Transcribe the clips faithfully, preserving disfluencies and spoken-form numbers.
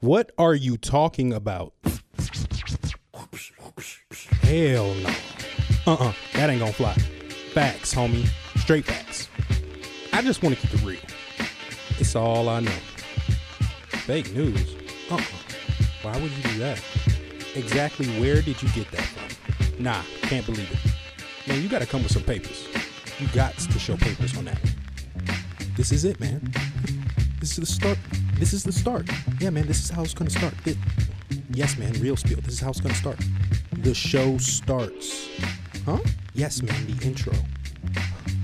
What are you talking about? Hell no. Uh-uh. That ain't gonna fly. Facts, homie. Straight facts. I just want to keep it real. It's all I know. Fake news? Uh-uh. Why would you do that? Exactly where did you get that from? Nah, can't believe it. Man, you gotta come with some papers. You got to show papers on that. This is it, man. This is the start. This is the start. Yeah, man, this is how it's gonna start. It, yes, man, real spiel. This is how it's gonna start. The show starts. Huh? Yes, man, the intro.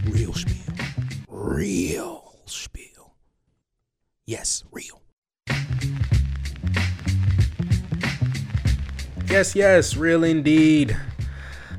Real spiel. Real spiel. Yes, real. Yes, yes, real indeed.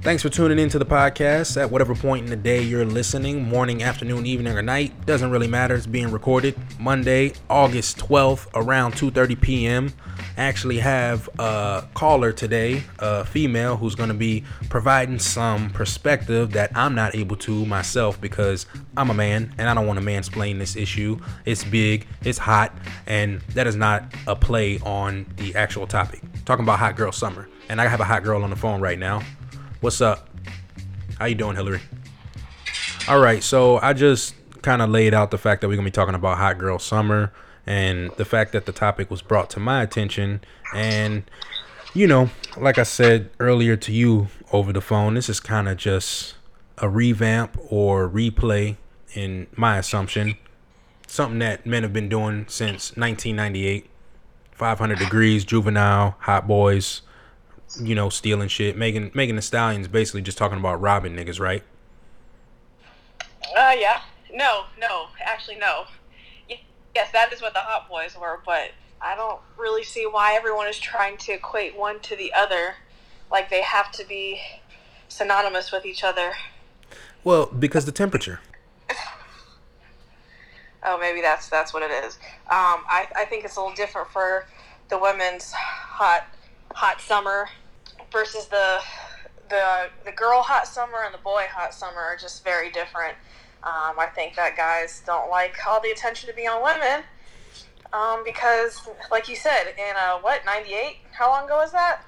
Thanks for tuning into the podcast at whatever point in the day you're listening, morning, afternoon, evening, or night. Doesn't really matter. It's being recorded Monday, August twelfth, around two thirty p.m. I actually have a caller today, a female who's going to be providing some perspective that I'm not able to myself because I'm a man and I don't want to mansplain this issue. It's big, it's hot, and that is not a play on the actual topic. Talking about Hot Girl Summer, and I have a hot girl on the phone right now. What's up? How you doing, Hillary? All right, so I just kind of laid out the fact that we're going to be talking about Hot Girl Summer and the fact that the topic was brought to my attention. And, you know, like I said earlier to you over the phone, this is kind of just a revamp or replay, in my assumption, something that men have been doing since nineteen ninety-eight, five hundred degrees, Juvenile, Hot Boys, you know, stealing shit. Megan, Megan Thee Stallion's basically just talking about robbing niggas, right? Uh, yeah. No, no. Actually, no. Yes, that is what the Hot Boys were, but I don't really see why everyone is trying to equate one to the other. Like, they have to be synonymous with each other. Well, because the temperature. Oh, maybe that's that's what it is. Um, I, I think it's a little different for the women's hot... hot summer versus the the the girl hot summer and the boy hot summer are just very different. Um, I think that guys don't like all the attention to be on women um, because, like you said, in uh, what ninety-eight? How long ago was that?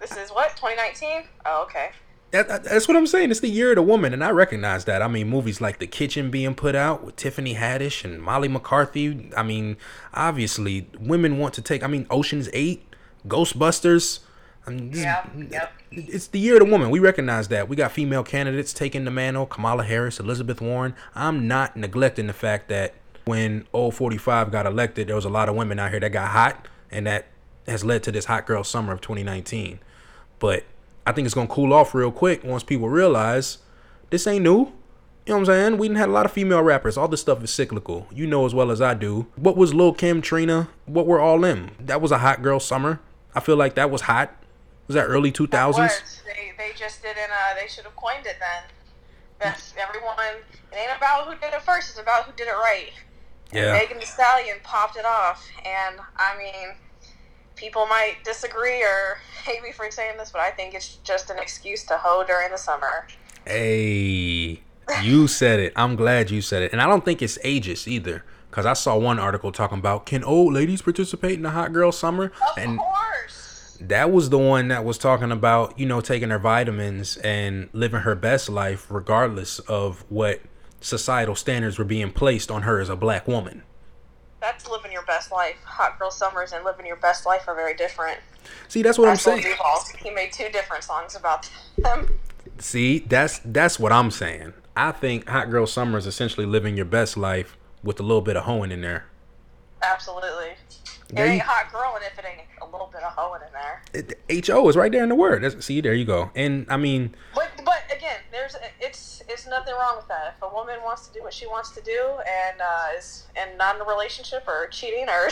This is what twenty nineteen? Oh, okay. That, that's what I'm saying. It's the year of the woman, and I recognize that. I mean, movies like The Kitchen being put out with Tiffany Haddish and Molly McCarthy. I mean, obviously, women want to take. I mean, Ocean's Eight. Ghostbusters. I mean, this, yeah, yep. It's the year of the woman. We recognize that. We got female candidates taking the mantle. Kamala Harris, Elizabeth Warren. I'm not neglecting the fact that when old forty-five got elected, there was a lot of women out here that got hot, and that has led to this Hot Girl Summer of twenty nineteen. But I think it's going to cool off real quick once people realize this ain't new. You know what I'm saying? We done had a lot of female rappers. All this stuff is cyclical. You know as well as I do. What was Lil' Kim, Trina? What were all them? That was a Hot Girl Summer. I feel like that was hot. Was that early two thousands? They, they just didn't, uh, they should have coined it then. That's everyone, it ain't about who did it first, it's about who did it right. Yeah. And Megan Thee Stallion popped it off. And, I mean, people might disagree or hate me for saying this, but I think it's just an excuse to hoe during the summer. Hey, you said it. I'm glad you said it. And I don't think it's ageist either. Because I saw one article talking about, can old ladies participate in the Hot Girl Summer? Of and course. That was the one that was talking about, you know, taking her vitamins and living her best life, regardless of what societal standards were being placed on her as a black woman. That's living your best life. Hot Girl Summers and living your best life are very different. See, that's what that's I'm saying. Duval. He made two different songs about them. See, that's that's what I'm saying. I think Hot Girl Summer is essentially living your best life with a little bit of hoeing in there. Absolutely. It ain't hot girling if it ain't a little bit of hoeing in there. It, H O is right there in the word. That's, see, there you go. And I mean, but but again, there's it's it's nothing wrong with that. If a woman wants to do what she wants to do and uh, is and not in a relationship or cheating or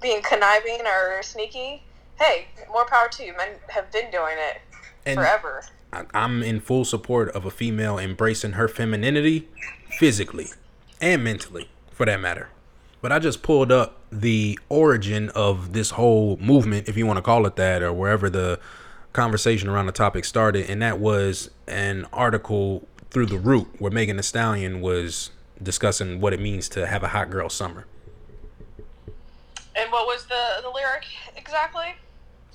being conniving or sneaky, hey, more power to you. Men have been doing it and forever. I, I'm in full support of a female embracing her femininity, physically and mentally, for that matter. But I just pulled up the origin of this whole movement, if you want to call it that, or wherever the conversation around the topic started. And that was an article through The Root where Megan Thee Stallion was discussing what it means to have a hot girl summer. And what was the, the lyric exactly?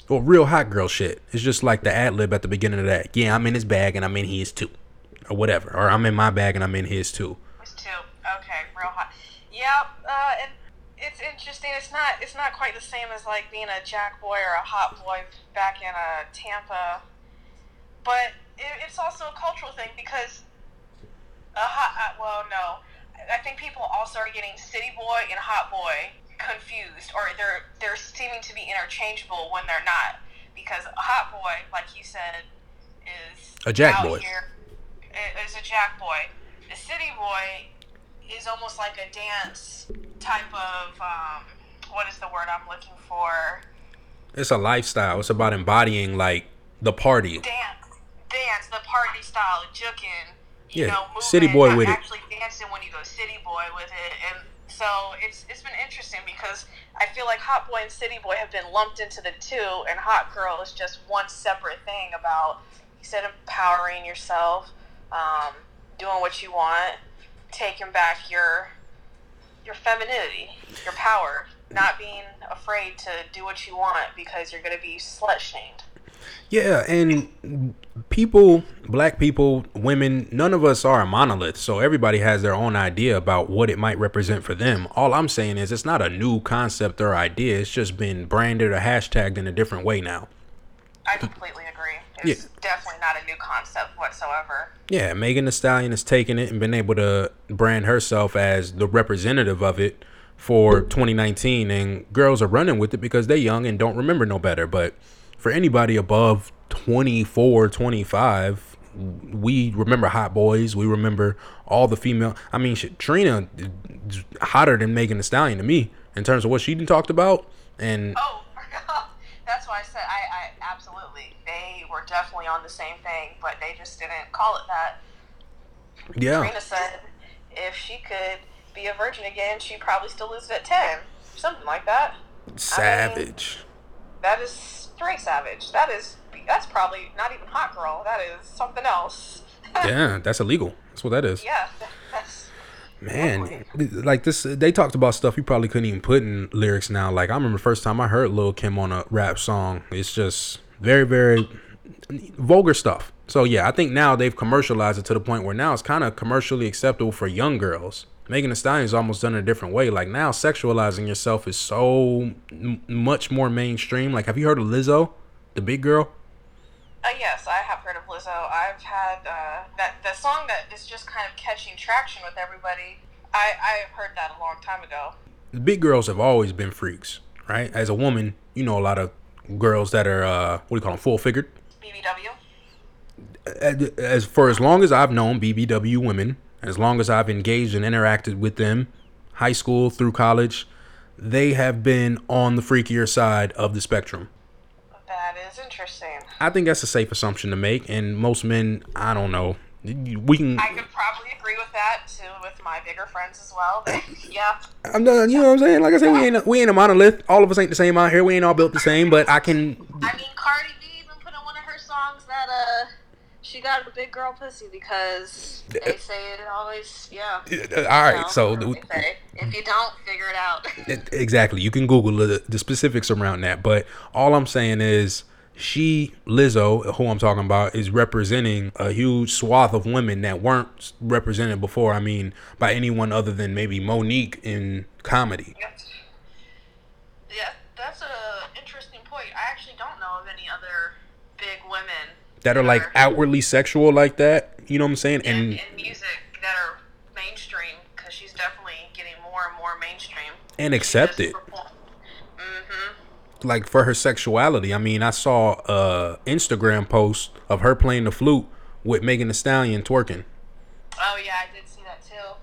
Well, real hot girl shit. It's just like the ad lib at the beginning of that. Yeah, I'm in his bag and I'm in his too. Or whatever. Or I'm in my bag and I'm in his too. His too. Okay, real hot. Yeah, uh, and it's interesting. It's not It's not quite the same as like being a jack boy or a hot boy back in uh, Tampa. But it, it's also a cultural thing because a hot, well, no. I think people also are getting city boy and hot boy confused, or they're they're seeming to be interchangeable when they're not, because a hot boy, like you said, is a jack boy. Here, is a jack boy. A city boy is almost like a dance type of um, what is the word I'm looking for? It's a lifestyle. It's about embodying like the party dance, dance the party style, juking. You yeah, know, moving, city boy with actually it. Actually dancing when you go city boy with it, and so it's it's been interesting because I feel like hot boy and city boy have been lumped into the two, and hot girl is just one separate thing about, you said, empowering yourself, um, doing what you want, taking back your your femininity, your power, not being afraid to do what you want because you're going to be slut shamed. Yeah, and people, black people, women, none of us are a monolith, so everybody has their own idea about what it might represent for them. All I'm saying is it's not a new concept or idea. It's just been branded or hashtagged in a different way now. I completely agree. It's yeah. definitely not a new concept whatsoever. Yeah, Megan Thee Stallion has taken it and been able to brand herself as the representative of it for twenty nineteen, and girls are running with it because they're young and don't remember no better, but for anybody above twenty-four, twenty-five, we remember hot boys. We remember all the female. I mean, shit, Trina is hotter than Megan Thee Stallion to me in terms of what she talked about. And oh, that's why I said I, I absolutely. They were definitely on the same thing, but they just didn't call it that. Yeah. Trina said if she could be a virgin again, she'd probably still lose it at ten, something like that. Savage. I mean, that is. Straight savage. That is, that's probably not even hot girl. That is something else. Yeah, that's illegal. That's what that is. Yeah, that's. Man, lovely. Like this, they talked about stuff you probably couldn't even put in lyrics now. Like I remember the first time I heard Lil' Kim on a rap song. It's just very, very vulgar stuff. So yeah, I think now they've commercialized it to the point where now it's kind of commercially acceptable for young girls. Megan Thee Stallion's almost done it a different way. Like now, sexualizing yourself is so m- much more mainstream. Like, have you heard of Lizzo, the big girl? Uh, yes, I have heard of Lizzo. I've had uh, that the song that is just kind of catching traction with everybody. I I've heard that a long time ago. The big girls have always been freaks, right? As a woman, you know a lot of girls that are uh, what do you call them, full figured? B B W. As for as long as I've known B B W women. As long as I've engaged and interacted with them, high school through college, they have been on the freakier side of the spectrum. That is interesting. I think that's a safe assumption to make, and most men, I don't know. We can. I could probably agree with that too, with my bigger friends as well. But yeah. I'm done. You know what I'm saying? Like I said, we ain't a, we ain't a monolith. All of us ain't the same out here. We ain't all built the same. But I can. I mean, Cardi B even put in one of her songs that uh. she got a big girl pussy because they say it always, yeah. All right, know, so. Say, if you don't, figure it out. Exactly. You can Google the, the specifics around that. But all I'm saying is she, Lizzo, who I'm talking about, is representing a huge swath of women that weren't represented before. I mean, by anyone other than maybe Monique in comedy. Yep. Yeah, that's an interesting point. I actually don't know of any other big women that are like outwardly sexual like that, you know what I'm saying? And, and, and music that are mainstream, because she's definitely getting more and more mainstream and accepted. Mm-hmm. Like for her sexuality, I mean, I saw a Instagram post of her playing the flute with Megan Thee Stallion twerking. Oh yeah, I did see that too.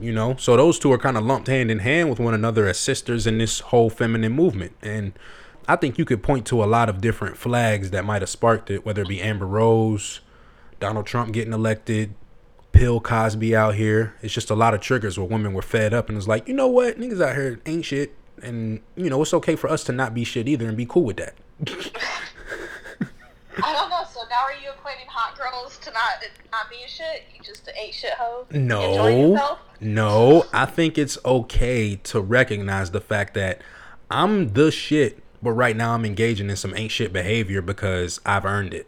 You know, so those two are kind of lumped hand in hand with one another as sisters in this whole feminine movement, and I think you could point to a lot of different flags that might have sparked it, whether it be Amber Rose, Donald Trump getting elected, Bill Cosby out here. It's just a lot of triggers where women were fed up and was like, you know what? Niggas out here ain't shit. And, you know, it's okay for us to not be shit either and be cool with that. I don't know. So now how are you equating hot girls to not, not being shit? You just ate shit hoes? No. No. I think it's okay to recognize the fact that I'm the shit, but right now I'm engaging in some ain't shit behavior because I've earned it.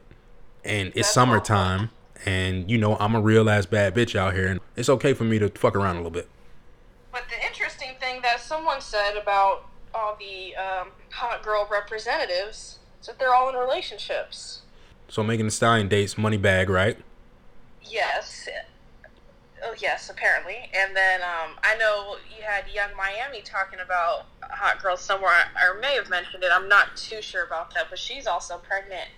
And it's That's summertime, awesome. And, you know, I'm a real ass bad bitch out here, and it's okay for me to fuck around a little bit. But the interesting thing that someone said about all the um, hot girl representatives is that they're all in relationships. So Megan Thee Stallion dates Moneybagg, right? Yes. Oh, yes, apparently. And then um, I know you had Young Miami talking about Hot Girl Somewhere. I, I may have mentioned it. I'm not too sure about that, but she's also pregnant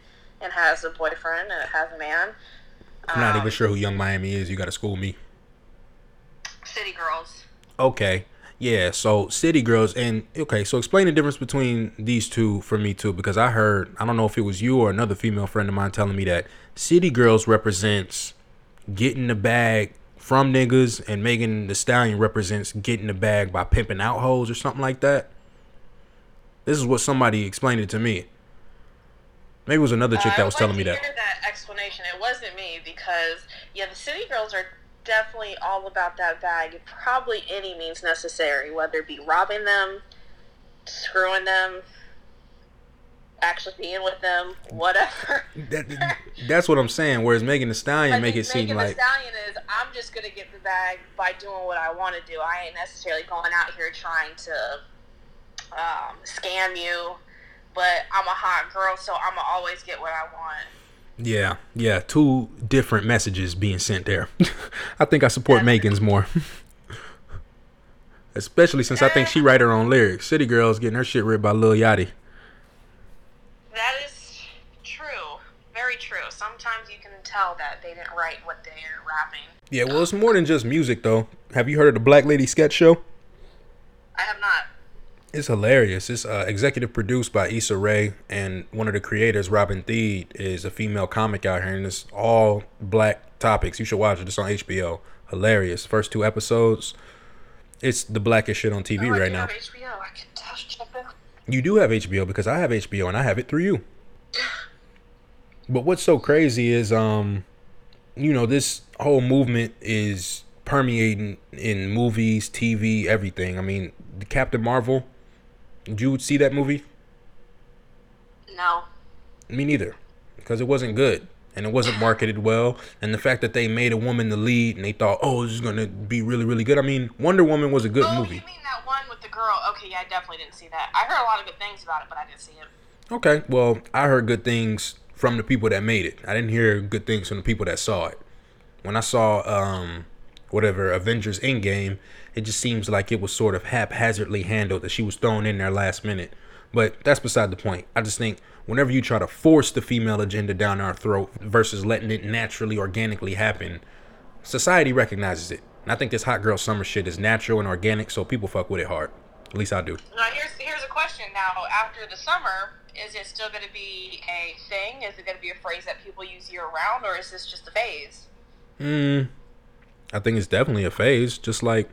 and has a boyfriend and has a man. I'm not um, even sure who Young Miami is. You got to school me. City Girls. Okay. Yeah, so City Girls. And okay, so explain the difference between these two for me too, because I heard, I don't know if it was you or another female friend of mine telling me that City Girls represents getting the bag from niggas and Megan Thee Stallion represents getting the bag by pimping out hoes or something like that. This is what somebody explained it to me. Maybe it was another chick uh, that was telling me that. I would like to hear that explanation. It wasn't me, because yeah, the City Girls are definitely all about that bag, probably any means necessary, whether it be robbing them, screwing them, actually being with them, whatever. that, that's what I'm saying, whereas Megan Thee Stallion but make it Megan seem like... Megan Thee Stallion is, I'm just going to get the bag by doing what I want to do. I ain't necessarily going out here trying to um, scam you, but I'm a hot girl, so I'm going to always get what I want. Yeah, yeah, two different messages being sent there. I think I support Megan's more. Especially since I think she write her own lyrics. City Girls getting her shit ripped by Lil Yachty. That is true. Very true. Sometimes you can tell that they didn't write what they're rapping. Yeah, well, it's more than just music, though. Have you heard of the Black Lady Sketch Show? I have not. It's hilarious. It's uh, executive produced by Issa Rae, and one of the creators, Robin Thede, is a female comic out here, and it's all black topics. You should watch it. It's on H B O. Hilarious. First two episodes. It's the blackest shit on T V oh, right now. I do have H B O. I can check it out. You do have H B O because I have H B O, and I have it through you. But what's so crazy is, um, you know, this whole movement is permeating in movies, T V, everything. I mean, Captain Marvel... Did you see that movie? No. Me neither. Because it wasn't good. And it wasn't marketed well. And the fact that they made a woman the lead and they thought, oh, this is going to be really, really good. I mean, Wonder Woman was a good oh, movie. Oh, you mean that one with the girl? Okay, yeah, I definitely didn't see that. I heard a lot of good things about it, but I didn't see it. Okay, well, I heard good things from the people that made it. I didn't hear good things from the people that saw it. When I saw, um... whatever, Avengers Endgame, it just seems like it was sort of haphazardly handled, that she was thrown in there last minute. But that's beside the point. I just think whenever you try to force the female agenda down our throat versus letting it naturally, organically happen, society recognizes it. And I think this Hot Girl Summer shit is natural and organic, so people fuck with it hard. At least I do. Now, here's, here's a question now. After the summer, is it still going to be a thing? Is it going to be a phrase that people use year-round, or is this just a phase? Hmm... I think it's definitely a phase, just like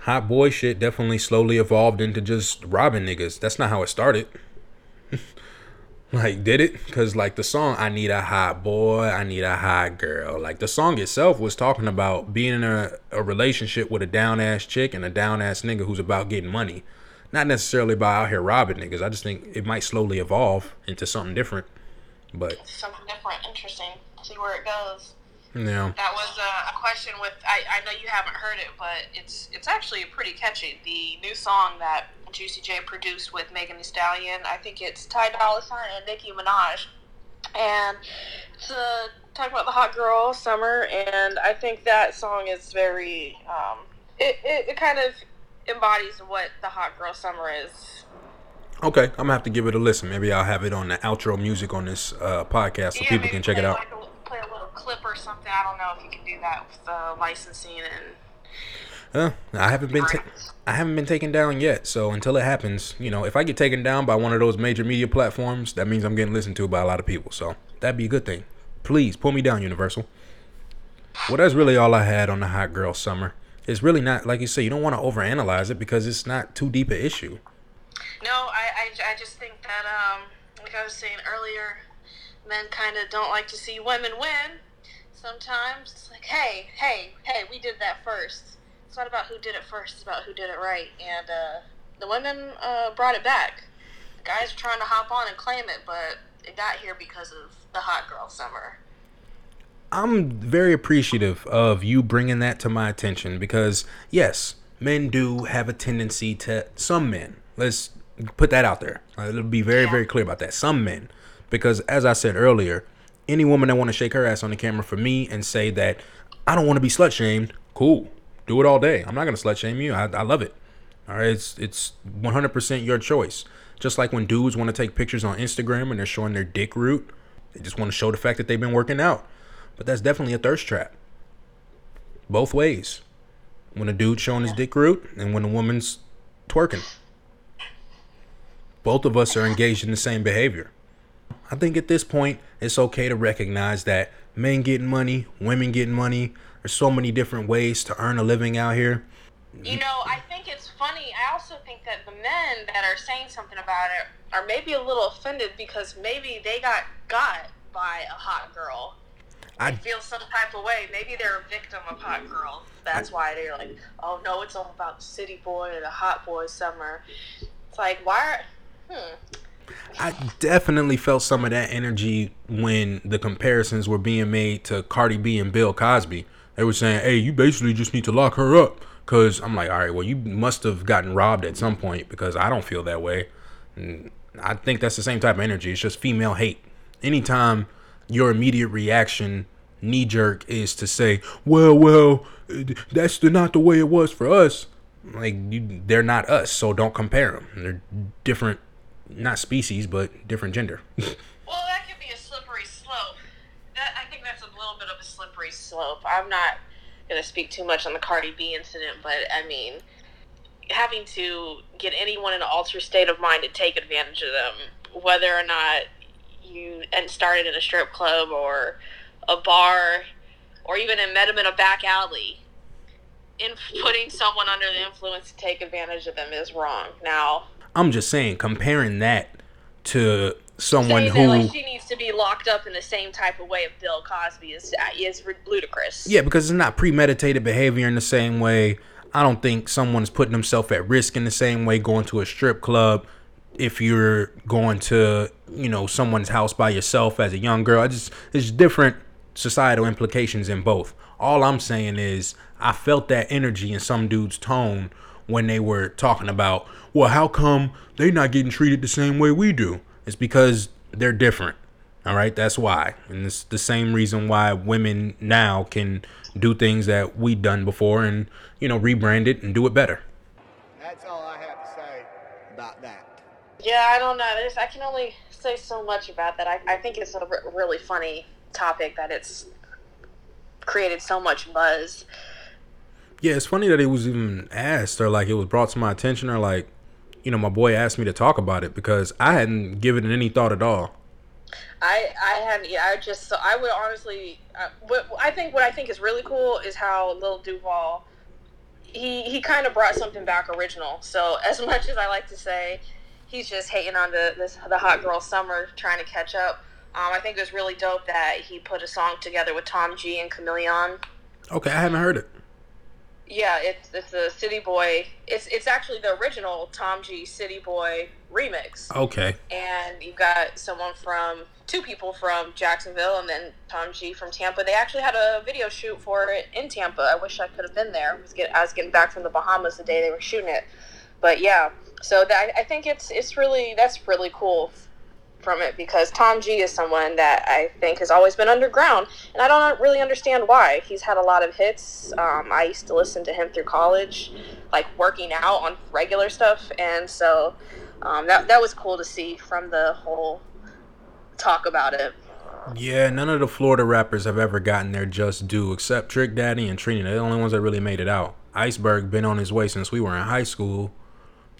hot boy shit definitely slowly evolved into just robbing niggas. That's not how it started. Like, did it? Because, like, the song, I need a hot boy, I need a hot girl. Like, the song itself was talking about being in a, a relationship with a down-ass chick and a down-ass nigga who's about getting money. Not necessarily about out here robbing niggas. I just think it might slowly evolve into something different. But something different, interesting. See where it goes. Yeah. That was a, a question with, I, I know you haven't heard it, but it's it's actually pretty catchy. The new song that Juicy J produced with Megan Thee Stallion, I think it's Ty Dolla $ign and Nicki Minaj. And it's uh, talking about the hot girl summer, and I think that song is very, um, it, it, it kind of embodies what the hot girl summer is. Okay, I'm going to have to give it a listen. Maybe I'll have it on the outro music on this uh, podcast so yeah, people can check it out. Like a, play a little clip or something. I don't know if you can do that with the licensing and. Uh, I haven't been ta- I haven't been taken down yet. So until it happens, you know, if I get taken down by one of those major media platforms, that means I'm getting listened to by a lot of people. So that'd be a good thing. Please pull me down, Universal. Well, that's really all I had on the Hot Girl Summer. It's really not, like you say, you don't want to overanalyze it because it's not too deep an issue. No, I I, I just think that um, like I was saying earlier. men kind of don't like to see women win. Sometimes it's like, hey, hey, hey, we did that first. It's not about who did it first, it's about who did it right. And uh, the women uh, brought it back. The guys were trying to hop on and claim it, but it got here because of the Hot Girl Summer. I'm very appreciative of you bringing that to my attention because, yes, men do have a tendency to, some men, let's put that out there. It'll be very, yeah. very clear about that. Some men, because as I said earlier, any woman that want to shake her ass on the camera for me and say that I don't want to be slut shamed, cool, do it all day. I'm not going to slut shame you. I, I love it. All right, it's it's one hundred percent your choice. Just like when dudes want to take pictures on Instagram and they're showing their dick root, they just want to show the fact that they've been working out. But that's definitely a thirst trap. Both ways. When a dude's showing his dick root and when a woman's twerking. Both of us are engaged in the same behavior. I think at this point, it's okay to recognize that men getting money, women getting money. There's so many different ways to earn a living out here. You know, I think it's funny. I also think that the men that are saying something about it are maybe a little offended because maybe they got got by a hot girl. I feel some type of way. Maybe they're a victim of hot girls. That's why they're like, oh, no, it's all about the city boy or the hot boy summer. It's like, why are, hmm. I definitely felt some of that energy when the comparisons were being made to Cardi B and Bill Cosby. They were saying, hey, you basically just need to lock her up. Because I'm like, all right, well, you must have gotten robbed at some point because I don't feel that way. And I think that's the same type of energy. It's just female hate. Anytime your immediate reaction, knee jerk, is to say, well, well, that's the, not the way it was for us. Like, you, they're not us, so don't compare them. They're different, not species, but different gender. Well, that could be a slippery slope. That, I think that's a little bit of a slippery slope. I'm not going to speak too much on the Cardi B incident, but I mean, having to get anyone in an altered state of mind to take advantage of them, whether or not you and started in a strip club or a bar or even met them in a back alley, and putting someone under the influence to take advantage of them is wrong. Now, I'm just saying, comparing that to someone who, like, she needs to be locked up in the same type of way of Bill Cosby is is ludicrous. Yeah, because it's not premeditated behavior in the same way. I don't think someone's putting themselves at risk in the same way going to a strip club. If you're going to, you know, someone's house by yourself as a young girl, I just there's different societal implications in both. All I'm saying is I felt that energy in some dude's tone when they were talking about, well, how come they not getting treated the same way we do? It's because they're different. All right. That's why. And it's the same reason why women now can do things that we done before and, you know, rebrand it and do it better. That's all I have to say about that. Yeah, I don't know. There's, I can only say so much about that. I, I think it's a r- really funny topic that it's created so much buzz. Yeah, it's funny that it was even asked or like it was brought to my attention or like, you know, my boy asked me to talk about it because I hadn't given it any thought at all. I I hadn't. Yeah, I just. So I would honestly. Uh, what, I think what I think is really cool is how Lil Duval, he he kind of brought something back original. So as much as I like to say, he's just hating on the this, the Hot Girl Summer, trying to catch up. Um, I think it was really dope that he put a song together with Tom G and Chameleon. Okay, I haven't heard it. Yeah, it's it's a City Boy. It's it's actually the original Tom G City Boy remix. Okay. And you've got someone from two people from Jacksonville, and then Tom G from Tampa. They actually had a video shoot for it in Tampa. I wish I could have been there. I was, get, I was getting back from the Bahamas the day they were shooting it. But yeah, so that, I think it's it's really that's really cool from it because Tom G is someone that I think has always been underground, and I don't really understand why. He's had a lot of hits. Um, I used to listen to him through college, like working out on regular stuff, and so um, that that was cool to see from the whole talk about it. Yeah, none of the Florida rappers have ever gotten their just due, except Trick Daddy and Trina. They're the only ones that really made it out. Iceberg been on his way since we were in high school.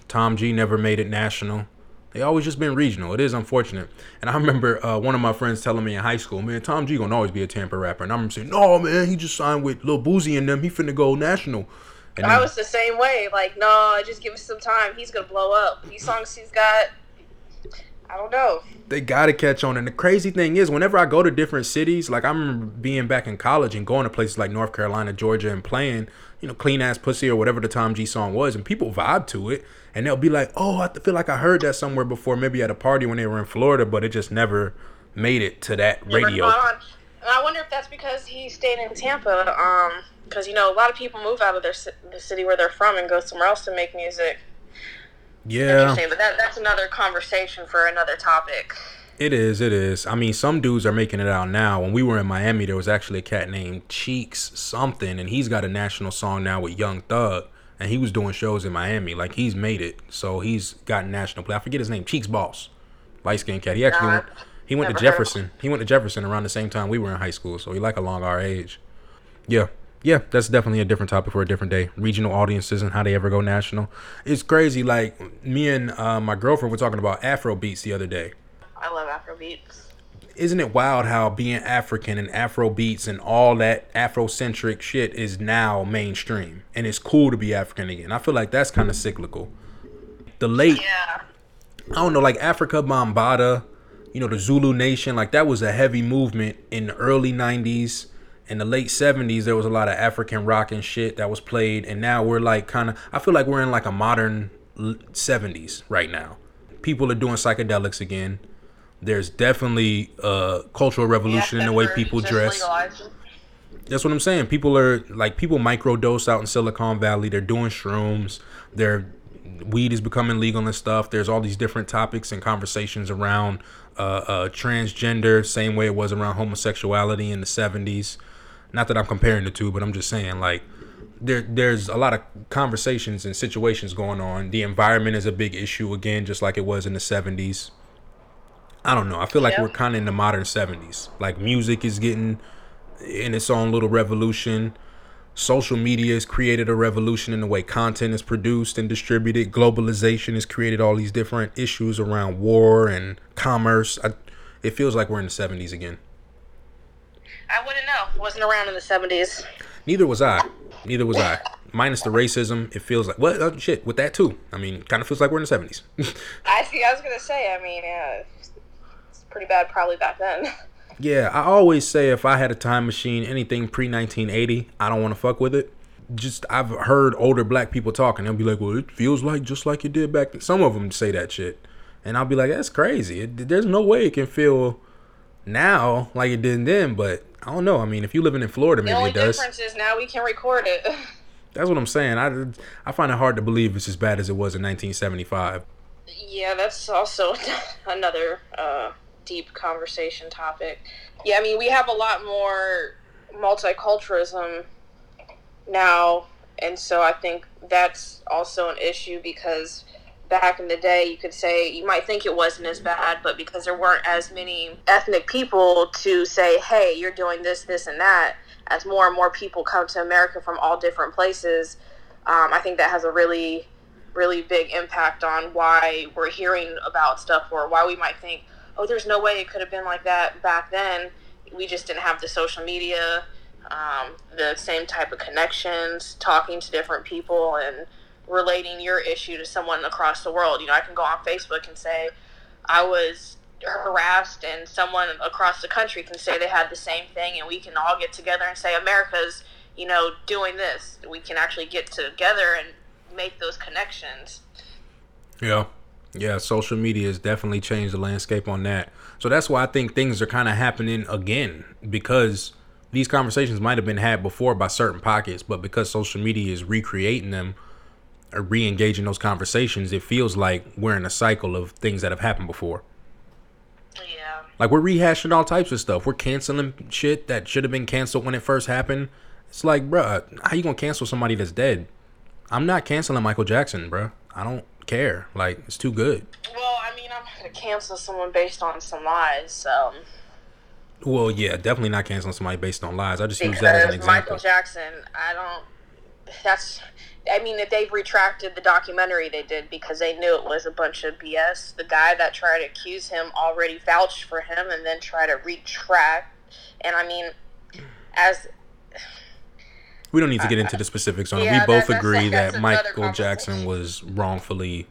Tom G never made it national. They always just been regional. It is unfortunate. And I remember uh, one of my friends telling me in high school, man, Tom G gonna always be a Tampa rapper. And I'm saying, no, man, he just signed with Lil Boozy and them. He finna go national. And I then, was the same way. Like, no, just give us some time. He's gonna blow up. These songs he's got, I don't know. They gotta catch on. And the crazy thing is, whenever I go to different cities, like I remember being back in college and going to places like North Carolina, Georgia, and playing, you know, Clean Ass Pussy or whatever the Tom G song was, and people vibe to it, and they'll be like, oh, I feel like I heard that somewhere before, maybe at a party when they were in Florida, but it just never made it to that never radio. Gone. And I wonder if that's because he stayed in Tampa, um, because, you know, a lot of people move out of their the city where they're from and go somewhere else to make music. Yeah. Interesting, but that, that's another conversation for another topic. It is, it is. I mean, some dudes are making it out now. When we were in Miami, there was actually a cat named Cheeks something, and he's got a national song now with Young Thug, and he was doing shows in Miami. Like, he's made it, so he's got national play. I forget his name, Cheeks Boss, light-skinned cat. He actually... Nah. He went Never to Jefferson. Heard. He went to Jefferson around the same time we were in high school, so he like along our age. Yeah. Yeah, that's definitely a different topic for a different day. Regional audiences and how they ever go national. It's crazy. Like, me and uh, my girlfriend were talking about Afrobeats the other day. I love Afrobeats. Isn't it wild how being African and Afrobeats and all that Afrocentric shit is now mainstream? And it's cool to be African again. I feel like that's kind of cyclical. The late... Yeah. I don't know, like Africa Bambaataa... You know, the Zulu Nation, like that was a heavy movement in the early nineties. In the late seventies, there was a lot of African rock and shit that was played. And now we're like kind of, I feel like we're in like a modern seventies right now. People are doing psychedelics again. There's definitely a cultural revolution yeah, in the way people dress. Legalizing. That's what I'm saying. People are like, people microdose out in Silicon Valley. They're doing shrooms. They're weed is becoming legal and stuff. There's all these different topics and conversations around uh, uh, transgender, same way it was around homosexuality in the seventies. Not that I'm comparing the two, but I'm just saying, like, there there's a lot of conversations and situations going on. The environment is a big issue again, just like it was in the seventies. I don't know. I feel like yeah. we're kind of in the modern seventies. Like, music is getting in its own little revolution. Social media has created a revolution in the way content is produced and distributed. Globalization has created all these different issues around war and commerce. I, it feels like we're in the seventies again. I wouldn't know. Wasn't around in the seventies. Neither was I. Neither was I. Minus the racism, it feels like... Well, oh, shit, with that too. I mean, kind of feels like we're in the seventies. I see. I was going to say, I mean, uh, it's pretty bad probably back then. Yeah, I always say if I had a time machine, anything pre nineteen eighty, I don't want to fuck with it. Just, I've heard older black people talking. They'll be like, well, it feels like just like it did back then. Some of them say that shit. And I'll be like, that's crazy. It, there's no way it can feel now like it did then. But I don't know. I mean, if you're living in Florida, maybe it does. The only difference is now we can record it. That's what I'm saying. I, I find it hard to believe it's as bad as it was in nineteen seventy-five. Yeah, that's also another... Uh... deep conversation topic. Yeah, I mean, we have a lot more multiculturalism now, and so I think that's also an issue because back in the day, you could say, you might think it wasn't as bad, but because there weren't as many ethnic people to say, hey, you're doing this, this, and that, as more and more people come to America from all different places, um, I think that has a really, really big impact on why we're hearing about stuff or why we might think, oh, there's no way it could have been like that back then. We just didn't have the social media, um, the same type of connections, talking to different people and relating your issue to someone across the world. You know, I can go on Facebook and say I was harassed and someone across the country can say they had the same thing and we can all get together and say America's, you know, doing this. We can actually get together and make those connections. Yeah. Yeah, social media has definitely changed the landscape on that. So that's why I think things are kind of happening again, because these conversations might have been had before by certain pockets, but because social media is recreating them or re-engaging those conversations, it feels like we're in a cycle of things that have happened before. Yeah. Like, we're rehashing all types of stuff. We're canceling shit that should have been canceled when it first happened. It's like, bruh, how you gonna cancel somebody that's dead? I'm not canceling Michael Jackson, bruh. I don't care. Like, it's too good. Well, I mean, I'm not gonna cancel someone based on some lies, so. Well, yeah, definitely not canceling somebody based on lies. I just because use that as an example. Michael Jackson, I don't, that's, I mean, if they've retracted the documentary they did because they knew it was a bunch of B S. The guy that tried to accuse him already vouched for him and then tried to retract. And I mean, as... We don't need to get into the specifics on it. Yeah, we both that, agree that, that Michael Jackson was wrongfully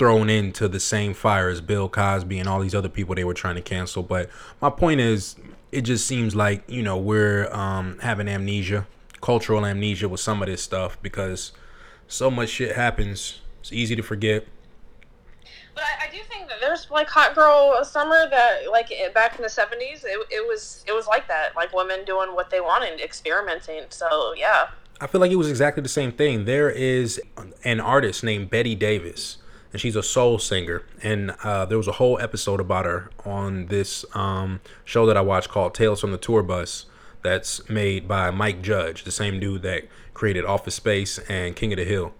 thrown into the same fire as Bill Cosby and all these other people they were trying to cancel. But my point is, it just seems like, you know, we're um, having amnesia, cultural amnesia with some of this stuff because so much shit happens. It's easy to forget. But I, I do think that there's, like, Hot Girl Summer that, like, it, back in the seventies, it, it was it was like that. Like, women doing what they wanted, experimenting. So, yeah. I feel like it was exactly the same thing. There is an artist named Betty Davis, and she's a soul singer. And uh, there was a whole episode about her on this um, show that I watched called Tales from the Tour Bus that's made by Mike Judge, the same dude that created Office Space and King of the Hill.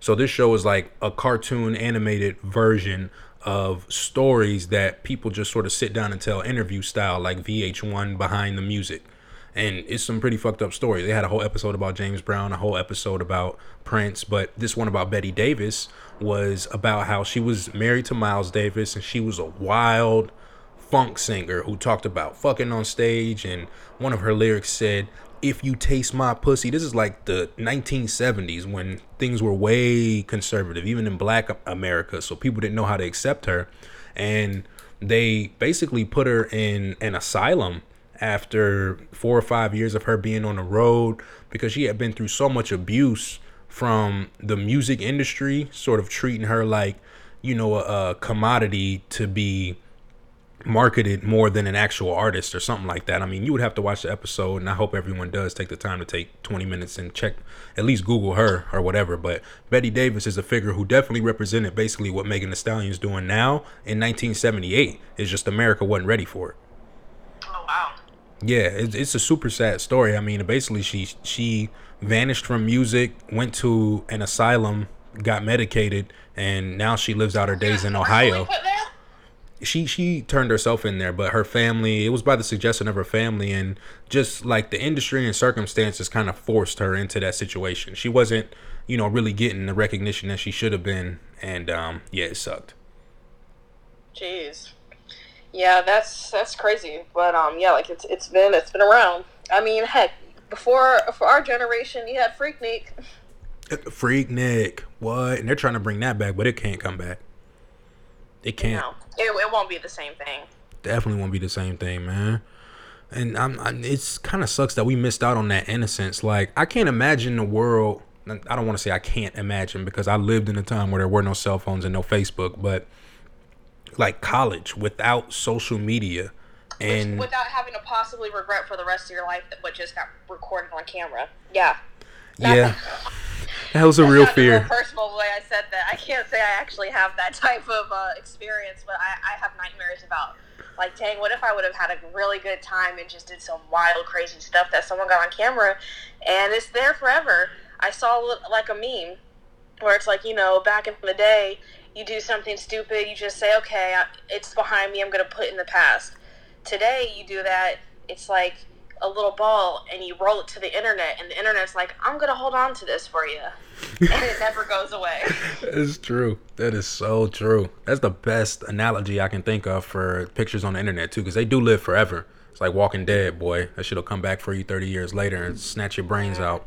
So this show is like a cartoon animated version of stories that people just sort of sit down and tell interview style, like V H one Behind the Music. And it's some pretty fucked up stories. They had a whole episode about James Brown, a whole episode about Prince. But this one about Betty Davis was about how she was married to Miles Davis and she was a wild funk singer who talked about fucking on stage. And one of her lyrics said, "If you taste my pussy." This is like the nineteen seventies when things were way conservative, even in Black America. So people didn't know how to accept her. And they basically put her in an asylum after four or five years of her being on the road because she had been through so much abuse from the music industry, sort of treating her like, you know, a, a commodity to be marketed more than an actual artist or something like that. I mean, you would have to watch the episode, and I hope everyone does take the time to take twenty minutes and check, at least Google her or whatever. But Betty Davis is a figure who definitely represented basically what Megan Thee Stallion is doing now in nineteen seventy-eight. It's just America wasn't ready for it. Oh, wow. Yeah, it's, it's a super sad story. I mean, basically she she vanished from music, went to an asylum, got medicated, and now she lives out her days in Ohio. She she turned herself in there, but her family, it was by the suggestion of her family, and just like the industry and circumstances kind of forced her into that situation. She wasn't, you know, really getting the recognition that she should have been, and um, yeah, it sucked. Jeez, yeah, that's that's crazy, but um, yeah, like it's it's been it's been around. I mean, heck, before for our generation, you had Freaknik. Freaknik, what? And they're trying to bring that back, but it can't come back. It can't. No. It, it won't be the same thing. Definitely won't be the same thing, man. And I'm, I'm it's kind of sucks that we missed out on that innocence. Like, I can't imagine the world. I don't want to say I can't imagine because I lived in a time where there were no cell phones and no Facebook, but like college without social media and which, without having to possibly regret for the rest of your life that what just got recorded on camera. Yeah. Not yeah. That. That was a real fear. That's not the personal way I said that. I can't say I actually have that type of uh, experience, but I, I have nightmares about, like, dang, what if I would have had a really good time and just did some wild, crazy stuff that someone got on camera, and it's there forever. I saw, like, a meme where it's like, you know, back in the day, you do something stupid, you just say, okay, it's behind me, I'm going to put it in the past. Today, you do that, it's like a little ball and you roll it to the internet and the internet's like, I'm gonna hold on to this for you, and it never goes away. It's true. That is so true. That's the best analogy I can think of for pictures on the internet too, because they do live forever. It's like Walking Dead, boy. That shit'll come back for you thirty years later and snatch your brains out.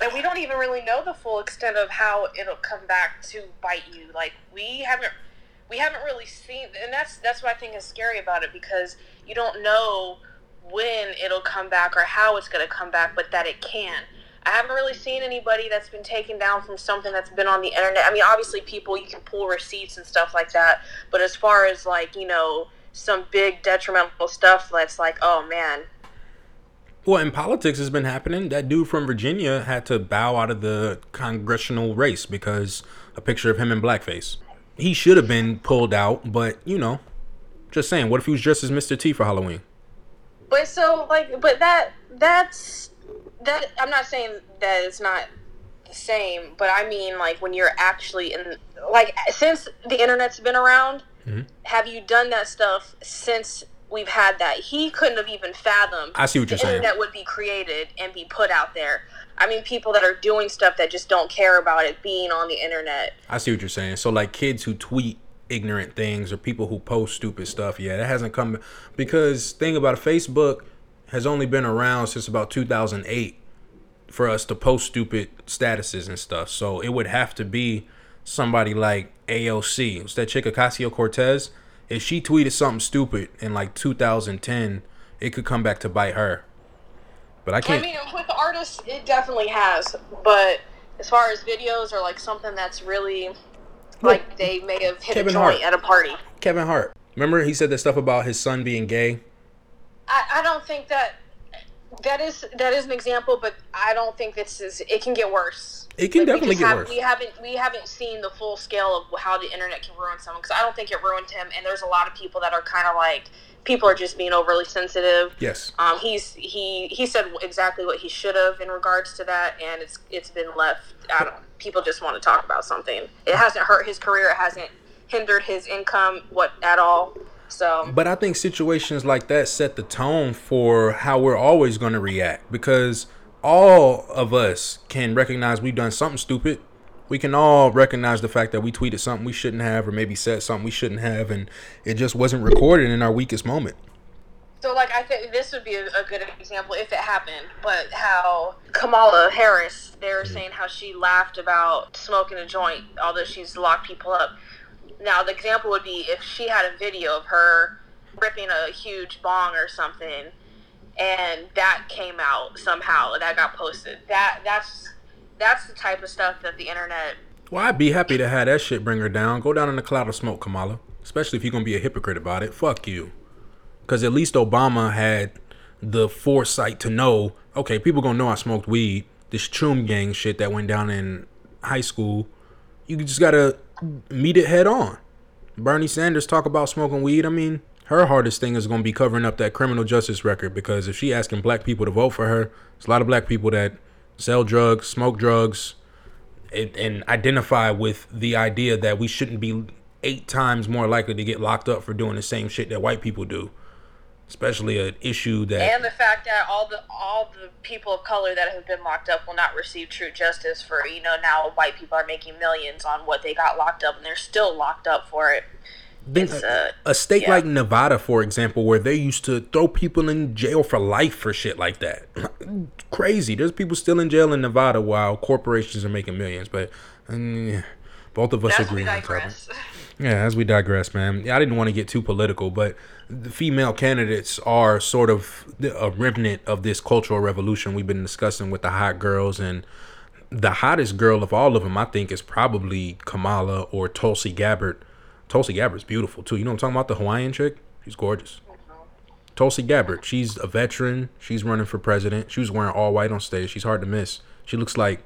And we don't even really know the full extent of how it'll come back to bite you. Like, we haven't we haven't really seen, and that's that's what I think is scary about it, because you don't know when it'll come back or how it's going to come back, but that it can. I haven't really seen anybody that's been taken down from something that's been on the internet. I mean, obviously people, you can pull receipts and stuff like that, but as far as like, you know, some big detrimental stuff that's like, oh man. Well, in politics has been happening. That dude from Virginia had to bow out of the congressional race because a picture of him in blackface. He should have been pulled out, but you know, just saying, what if he was dressed as Mister T for Halloween? But so, like, but that, that's, that, I'm not saying that it's not the same, but I mean, like, when you're actually in, like, since the internet's been around, mm-hmm. have you done that stuff since we've had that? He couldn't have even fathomed I see what you're the saying. Internet would be created and be put out there. I mean, people that are doing stuff that just don't care about it being on the internet. I see what you're saying. So, like, kids who tweet ignorant things or people who post stupid stuff, yeah, that hasn't come, because thing about it, Facebook has only been around since about two thousand eight for us to post stupid statuses and stuff. So it would have to be somebody like A O C. It was that chick Ocasio-Cortez. If she tweeted something stupid in like two thousand ten, it could come back to bite her. But I can't. I mean, with artists, it definitely has. But as far as videos or like something that's really like they may have hit Kevin a joint Hart. At a party. Kevin Hart. Remember he said that stuff about his son being gay? I, I don't think that that is that is an example, but I don't think this is. It can get worse. It can like, definitely get worse. We haven't we haven't seen the full scale of how the internet can ruin someone, because I don't think it ruined him. And there's a lot of people that are kind of like. People are just being overly sensitive. Yes. Um. He's he he said exactly what he should have in regards to that, and it's it's been left. I don't. People just want to talk about something. It hasn't hurt his career. It hasn't hindered his income. What at all? So. But I think situations like that set the tone for how we're always going to react, because all of us can recognize we've done something stupid. We can all recognize the fact that we tweeted something we shouldn't have, or maybe said something we shouldn't have, and it just wasn't recorded in our weakest moment. So, like, I think this would be a, a good example if it happened, but how Kamala Harris, they were mm-hmm. saying how she laughed about smoking a joint, although she's locked people up. Now, the example would be if she had a video of her ripping a huge bong or something, and that came out somehow, that got posted. That That's... That's the type of stuff that the internet... Well, I'd be happy to have that shit bring her down. Go down in a cloud of smoke, Kamala. Especially if you're going to be a hypocrite about it. Fuck you. Because at least Obama had the foresight to know, okay, people going to know I smoked weed. This Choom Gang shit that went down in high school. You just got to meet it head on. Bernie Sanders talk about smoking weed. I mean, her hardest thing is going to be covering up that criminal justice record. Because if she asking black people to vote for her, there's a lot of black people that... sell drugs, smoke drugs, and, and identify with the idea that we shouldn't be eight times more likely to get locked up for doing the same shit that white people do, especially an issue that... And the fact that all the all the people of color that have been locked up will not receive true justice for, you know, now white people are making millions on what they got locked up, and they're still locked up for it. Then a, a state yeah. like Nevada, for example, where they used to throw people in jail for life for shit like that. Crazy. There's people still in jail in Nevada while corporations are making millions. But um, both of us as agree on that. Yeah, as we digress, man. I didn't want to get too political, but the female candidates are sort of a remnant of this cultural revolution we've been discussing with the hot girls. And the hottest girl of all of them, I think, is probably Kamala or Tulsi Gabbard. Tulsi Gabbard's beautiful, too. You know what I'm talking about? The Hawaiian chick? She's gorgeous. Tulsi Gabbard. She's a veteran. She's running for president. She was wearing all white on stage. She's hard to miss. She looks like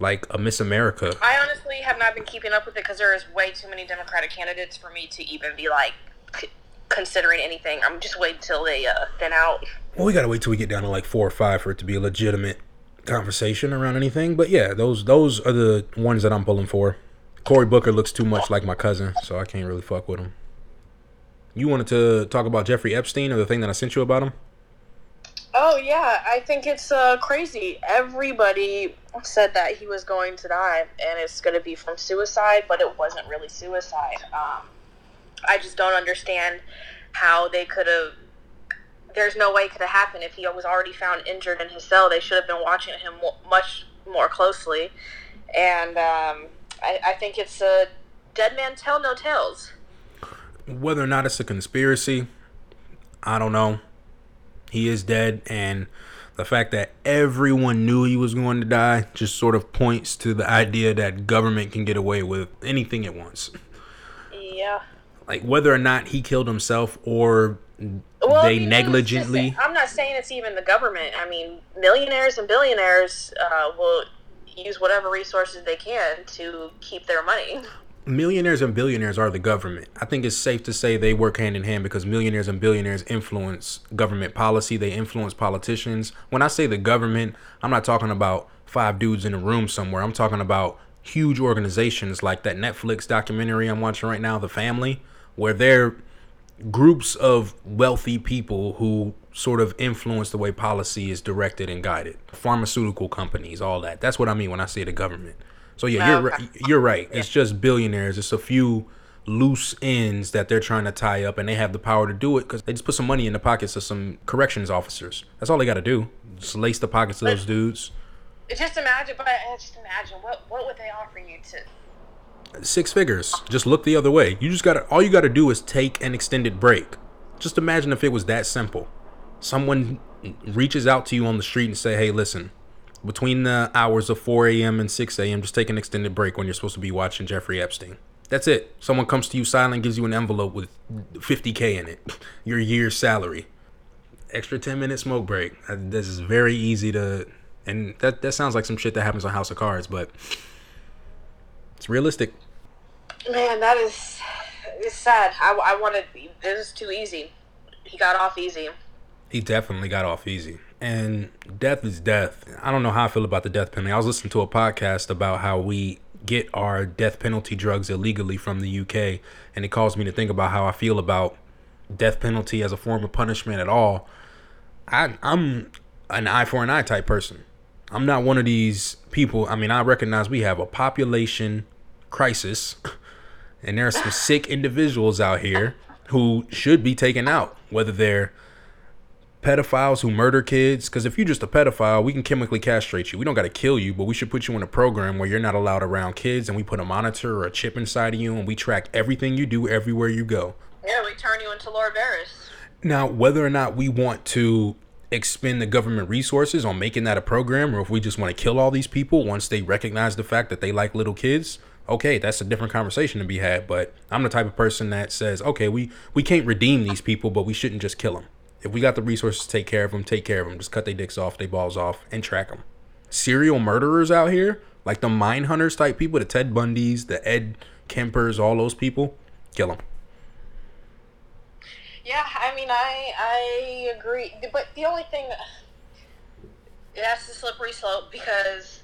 like a Miss America. I honestly have not been keeping up with it because there is way too many Democratic candidates for me to even be, like, c- considering anything. I'm just waiting till they uh, thin out. Well, we got to wait till we get down to, like, four or five for it to be a legitimate conversation around anything. But, yeah, those those are the ones that I'm pulling for. Cory Booker looks too much like my cousin, so I can't really fuck with him. You wanted to talk about Jeffrey Epstein or the thing that I sent you about him? Oh, yeah. I think it's uh, crazy. Everybody said that he was going to die, and it's going to be from suicide, but it wasn't really suicide. Um, I just don't understand how they could have... There's no way it could have happened if he was already found injured in his cell. They should have been watching him much more closely. And... Um, I, I think it's a dead man tell no tales. Whether or not it's a conspiracy, I don't know. He is dead, and the fact that everyone knew he was going to die just sort of points to the idea that government can get away with anything it wants. Yeah. Like whether or not he killed himself or well, they I mean, negligently. Just, I'm not saying it's even the government. I mean, millionaires and billionaires uh, will. Use whatever resources they can to keep their money. Millionaires and billionaires are the government. I think it's safe to say they work hand in hand because millionaires and billionaires influence government policy. They influence politicians. When I say the government, I'm not talking about five dudes in a room somewhere. I'm talking about huge organizations like that Netflix documentary I'm watching right now, The Family, where they're groups of wealthy people who sort of influence the way policy is directed and guided. Pharmaceutical companies, all that. That's what I mean when I say the government. So yeah, you're right. You're right. It's just billionaires. It's a few loose ends that they're trying to tie up, and they have the power to do it because they just put some money in the pockets of some corrections officers. That's all they got to do. Just lace the pockets of those dudes. Just imagine, but just imagine what what would they offer you to? six figures. Just look the other way. You just gotta, all you gotta do is take an extended break. Just imagine if it was that simple. Someone reaches out to you on the street and say, hey, listen, between the hours of four a.m. and six a.m., just take an extended break when you're supposed to be watching Jeffrey Epstein. That's it. Someone comes to you silent, gives you an envelope with fifty thousand dollars in it, your year's salary. Extra ten-minute smoke break. This is very easy to... And that, that sounds like some shit that happens on House of Cards, but it's realistic. Man, that is... It's sad. I, I wanted... It was too easy. He got off easy. He definitely got off easy. And death is death. I don't know how I feel about the death penalty. I was listening to a podcast about how we get our death penalty drugs illegally from the U K, and it caused me to think about how I feel about death penalty as a form of punishment at all. I, I'm an eye for an eye type person. I'm not one of these people. I mean, I recognize we have a population crisis, and there are some sick individuals out here who should be taken out, whether they're pedophiles who murder kids. Because if you're just a pedophile, we can chemically castrate you. We don't got to kill you, but we should put you in a program where you're not allowed around kids, and we put a monitor or a chip inside of you, and we track everything you do everywhere you go. Yeah, we turn you into Laura Barris. Now, whether or not we want to expend the government resources on making that a program, or if we just want to kill all these people once they recognize the fact that they like little kids, okay, that's a different conversation to be had. But I'm the type of person that says, okay, we, we can't redeem these people, but we shouldn't just kill them. If we got the resources to take care of them, take care of them. Just cut their dicks off, their balls off, and track them. Serial murderers out here, like the mine hunters type people, the Ted Bundys, the Ed Kempers, all those people, kill them. Yeah, I mean, I I agree. But the only thing, that's the slippery slope, because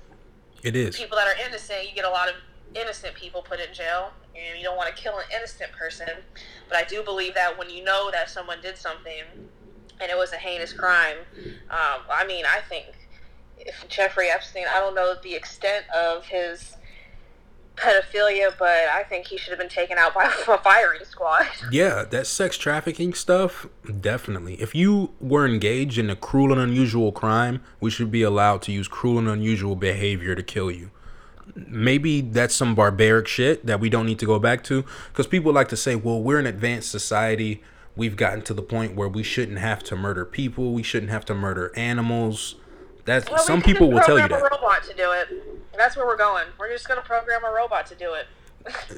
it is people that are innocent. You get a lot of innocent people put in jail, and you don't want to kill an innocent person. But I do believe that when you know that someone did something, and it was a heinous crime. Um, I mean, I think if Jeffrey Epstein, I don't know the extent of his pedophilia, but I think he should have been taken out by a firing squad. Yeah, that sex trafficking stuff, definitely. If you were engaged in a cruel and unusual crime, we should be allowed to use cruel and unusual behavior to kill you. Maybe that's some barbaric shit that we don't need to go back to, because people like to say, well, we're an advanced society. We've gotten to the point where we shouldn't have to murder people. We shouldn't have to murder animals. That's well, some people will tell you that. Program a robot to do it. That's where we're going. We're just going to program a robot to do it.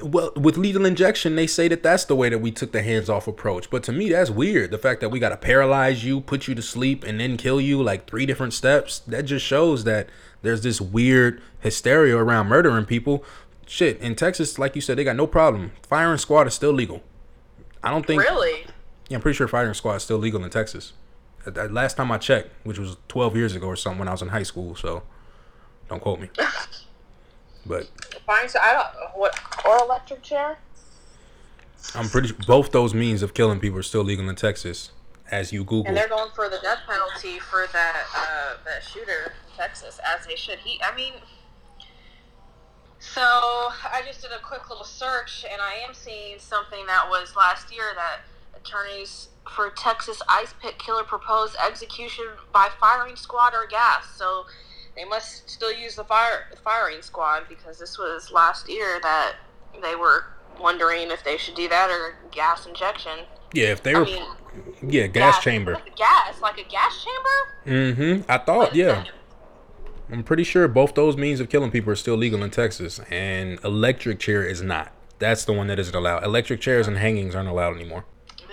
Well, with lethal injection, they say that that's the way that we took the hands-off approach. But to me, that's weird. The fact that we got to paralyze you, put you to sleep, and then kill you like three different steps. That just shows that there's this weird hysteria around murdering people. Shit, in Texas, like you said, they got no problem. Firing squad is still legal. I don't think... Really? Yeah, I'm pretty sure firing squad is still legal in Texas. Last time I checked, which was twelve years ago or something, when I was in high school, so don't quote me. But fine, so I don't what or electric chair. I'm pretty sure both those means of killing people are still legal in Texas, as you Google. And they're going for the death penalty for that uh, that shooter in Texas, as they should. He, I mean. So I just did a quick little search, and I am seeing something that was last year that. Attorneys for Texas ice pit killer proposed execution by firing squad or gas. So they must still use the fire firing squad, because this was last year that they were wondering if they should do that or gas injection. Yeah, if they I were, mean, yeah, gas, gas chamber. Gas, like a gas chamber. Mm-hmm. I thought, yeah. I'm pretty sure both those means of killing people are still legal in Texas, and electric chair is not. That's the one that isn't allowed. Electric chairs and hangings aren't allowed anymore.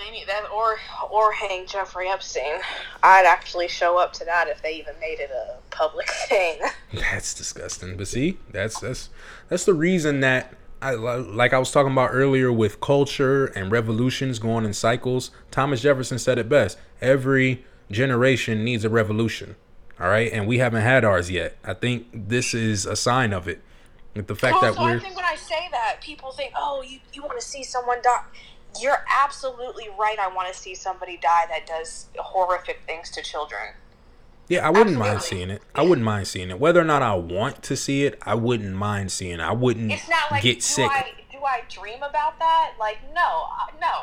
They need that, or or hang Jeffrey Epstein. I'd actually show up to that if they even made it a public thing. That's disgusting. But see, that's that's that's the reason that I like I was talking about earlier with culture and revolutions going in cycles. Thomas Jefferson said it best: every generation needs a revolution. All right, and we haven't had ours yet. I think this is a sign of it. With the fact also, that we're. I think when I say that, people think, "Oh, you you want to see someone die." You're absolutely right. I want to see somebody die that does horrific things to children. Yeah, I wouldn't absolutely. mind seeing it. I wouldn't mind seeing it. Whether or not I want to see it, I wouldn't mind seeing it. I wouldn't it's not like, get sick. I, do I dream about that? Like, no, no.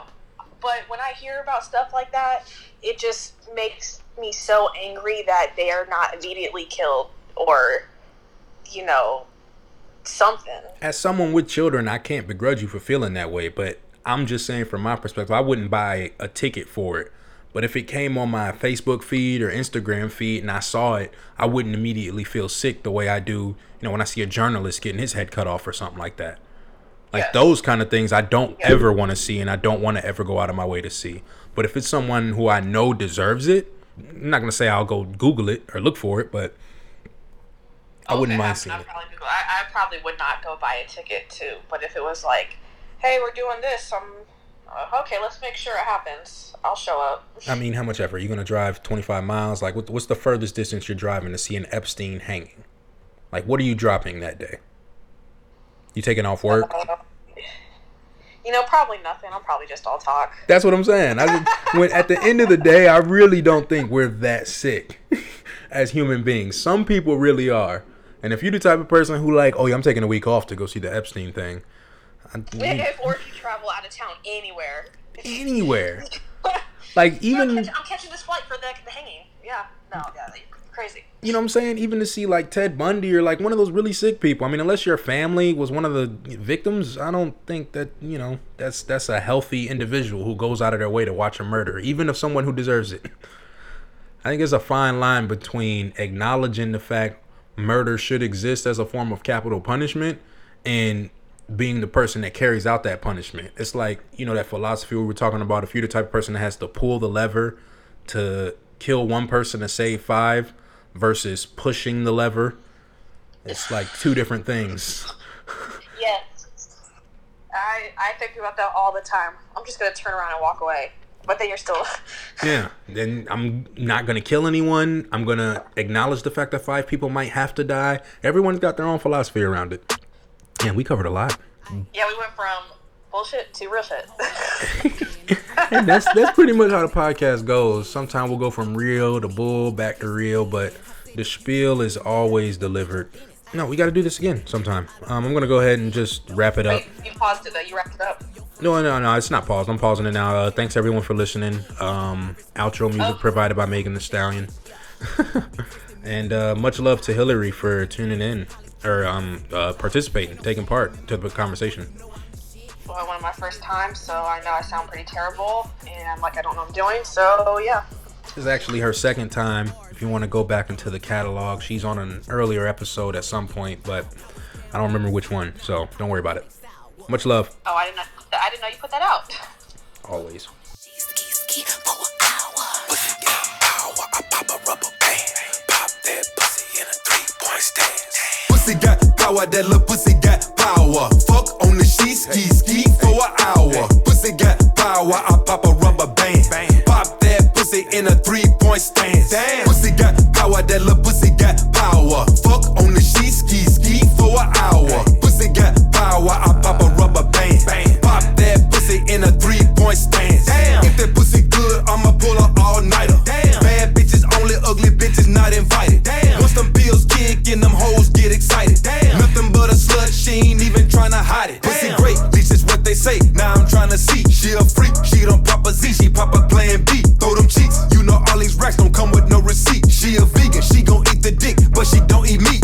But when I hear about stuff like that, it just makes me so angry that they are not immediately killed or, you know, something. As someone with children, I can't begrudge you for feeling that way, but I'm just saying from my perspective, I wouldn't buy a ticket for it. But if it came on my Facebook feed or Instagram feed and I saw it, I wouldn't immediately feel sick the way I do, you know, when I see a journalist getting his head cut off or something like that. Like yes. those kind of things I don't yes. ever want to see, and I don't want to ever go out of my way to see. But if it's someone who I know deserves it, I'm not going to say I'll go Google it or look for it, but I okay, wouldn't mind I, seeing I it. Probably I, I probably would not go buy a ticket too. But if it was like, hey, we're doing this, I'm... Uh, okay, let's make sure it happens. I'll show up. I mean, how much effort? You're going to drive twenty-five miles? Like, what, what's the furthest distance you're driving to see an Epstein hanging? Like, what are you dropping that day? You taking off work? Uh, you know, probably nothing. I'm probably just all talk. That's what I'm saying. I, when, at the end of the day, I really don't think we're that sick as human beings. Some people really are. And if you're the type of person who like, oh, yeah, I'm taking a week off to go see the Epstein thing. I, if, or if you travel out of town anywhere. Anywhere. Like, even... Yeah, I'm, catching, I'm catching this flight for the, the hanging. Yeah. No, yeah, crazy. You know what I'm saying? Even to see, like, Ted Bundy or, like, one of those really sick people. I mean, unless your family was one of the victims, I don't think that, you know, that's that's a healthy individual who goes out of their way to watch a murder, even of someone who deserves it. I think there's a fine line between acknowledging the fact murder should exist as a form of capital punishment and... being the person that carries out that punishment. It's like, you know, that philosophy we were talking about. If you're the type of person that has to pull the lever to kill one person to save five versus pushing the lever, it's like two different things. Yes. I I think about that all the time. I'm just going to turn around and walk away. But then you're still... Yeah. Then I'm not going to kill anyone. I'm going to acknowledge the fact that five people might have to die. Everyone's got their own philosophy around it. Yeah, we covered a lot. Yeah, we went from bullshit to real shit. And that's that's pretty much how the podcast goes. Sometimes we'll go from real to bull, back to real, but the spiel is always delivered. No, we got to do this again sometime. Um, I'm going to go ahead and just wrap it up. Wait, you paused it, though. You wrapped it up. No, no, no. It's not paused. I'm pausing it now. Uh, thanks, everyone, for listening. Um, outro music oh. provided by Megan Thee Stallion. And uh, much love to Hillary for tuning in. Or um, uh, participating, taking part to the conversation. Well, one of my first times, so I know I sound pretty terrible, and like I don't know what I'm doing, so yeah. This is actually her second time. If you want to go back into the catalog, she's on an earlier episode at some point, but I don't remember which one, so don't worry about it. Much love. Oh, I didn't know, I didn't know you put that out. Always. Pussy got power, that little pussy got power. Fuck on the sheet, ski, ski for an hour. Pussy got power, I pop a rubber band. Pop that pussy in a three-point stance. Pussy got power, that little pussy got power. Fuck on the sheet, ski, ski for an hour. Pussy got power, I pop a rubber band. Pop that pussy in a three-point stance. If that pussy good, I'ma pull her all-nighter. Bad bitches only, ugly bitches not invited. Once them bills kick and them hoes get excited. Damn. Nothing but a slut, she ain't even tryna hide it. Damn. Pussy great, this is what they say, now I'm tryna see. She a freak, she don't pop a Z, she pop a plan B. Throw them cheeks, you know all these racks don't come with no receipt. She a vegan, she gon' eat the dick, but she don't eat meat.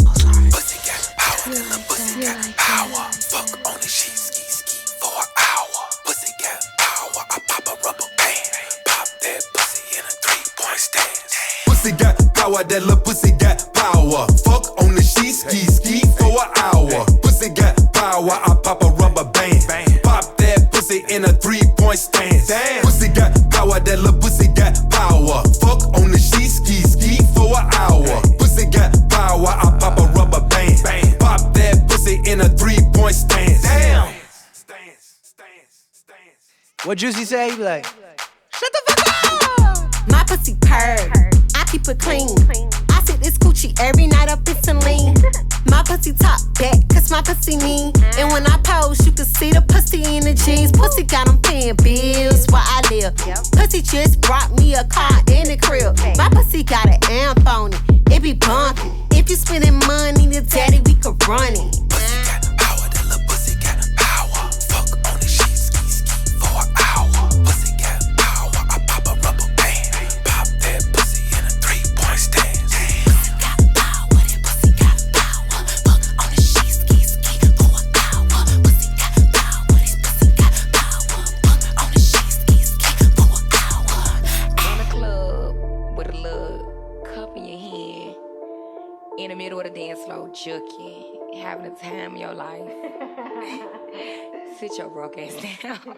Pussy got power, the pussy got power. Fuck on the sheet, ski, ski for an hour. Pussy got power, I pop a rubber band. Pop that pussy in a three-point stance. Pussy got power, that little pussy got power. Fuck on the sheet, ski, ski for an hour. Pussy got power, I pop a rubber band. Pop that pussy in a three-point stance. Pussy got power, that little pussy got power. Fuck on the sheet, ski, ski for an hour. Pussy got power, I pop a rubber band. Pop that pussy in a three-point stance. Damn. What Juicy say? He be like, shut the fuck up. My pussy purr. Keep it clean. clean. I sit this coochie every night up in saline. My pussy top back, cause my pussy mean. And when I pose, you can see the pussy in the jeans. Pussy got them paying bills where I live. Pussy just brought me a car in the crib. My pussy got an amp on it, it be bumping. If you spending money to daddy, we could run it. Pussy got power, that little pussy got power. Fuck on the sheet, ski, ski for an hour. Pussy got power, I pop a rubber band. Pop that pussy. Dance. Pussy got power, that pussy got power. Fuck on the sheet, ski, ski Jookie, having the time of your life. Sit your broke ass down.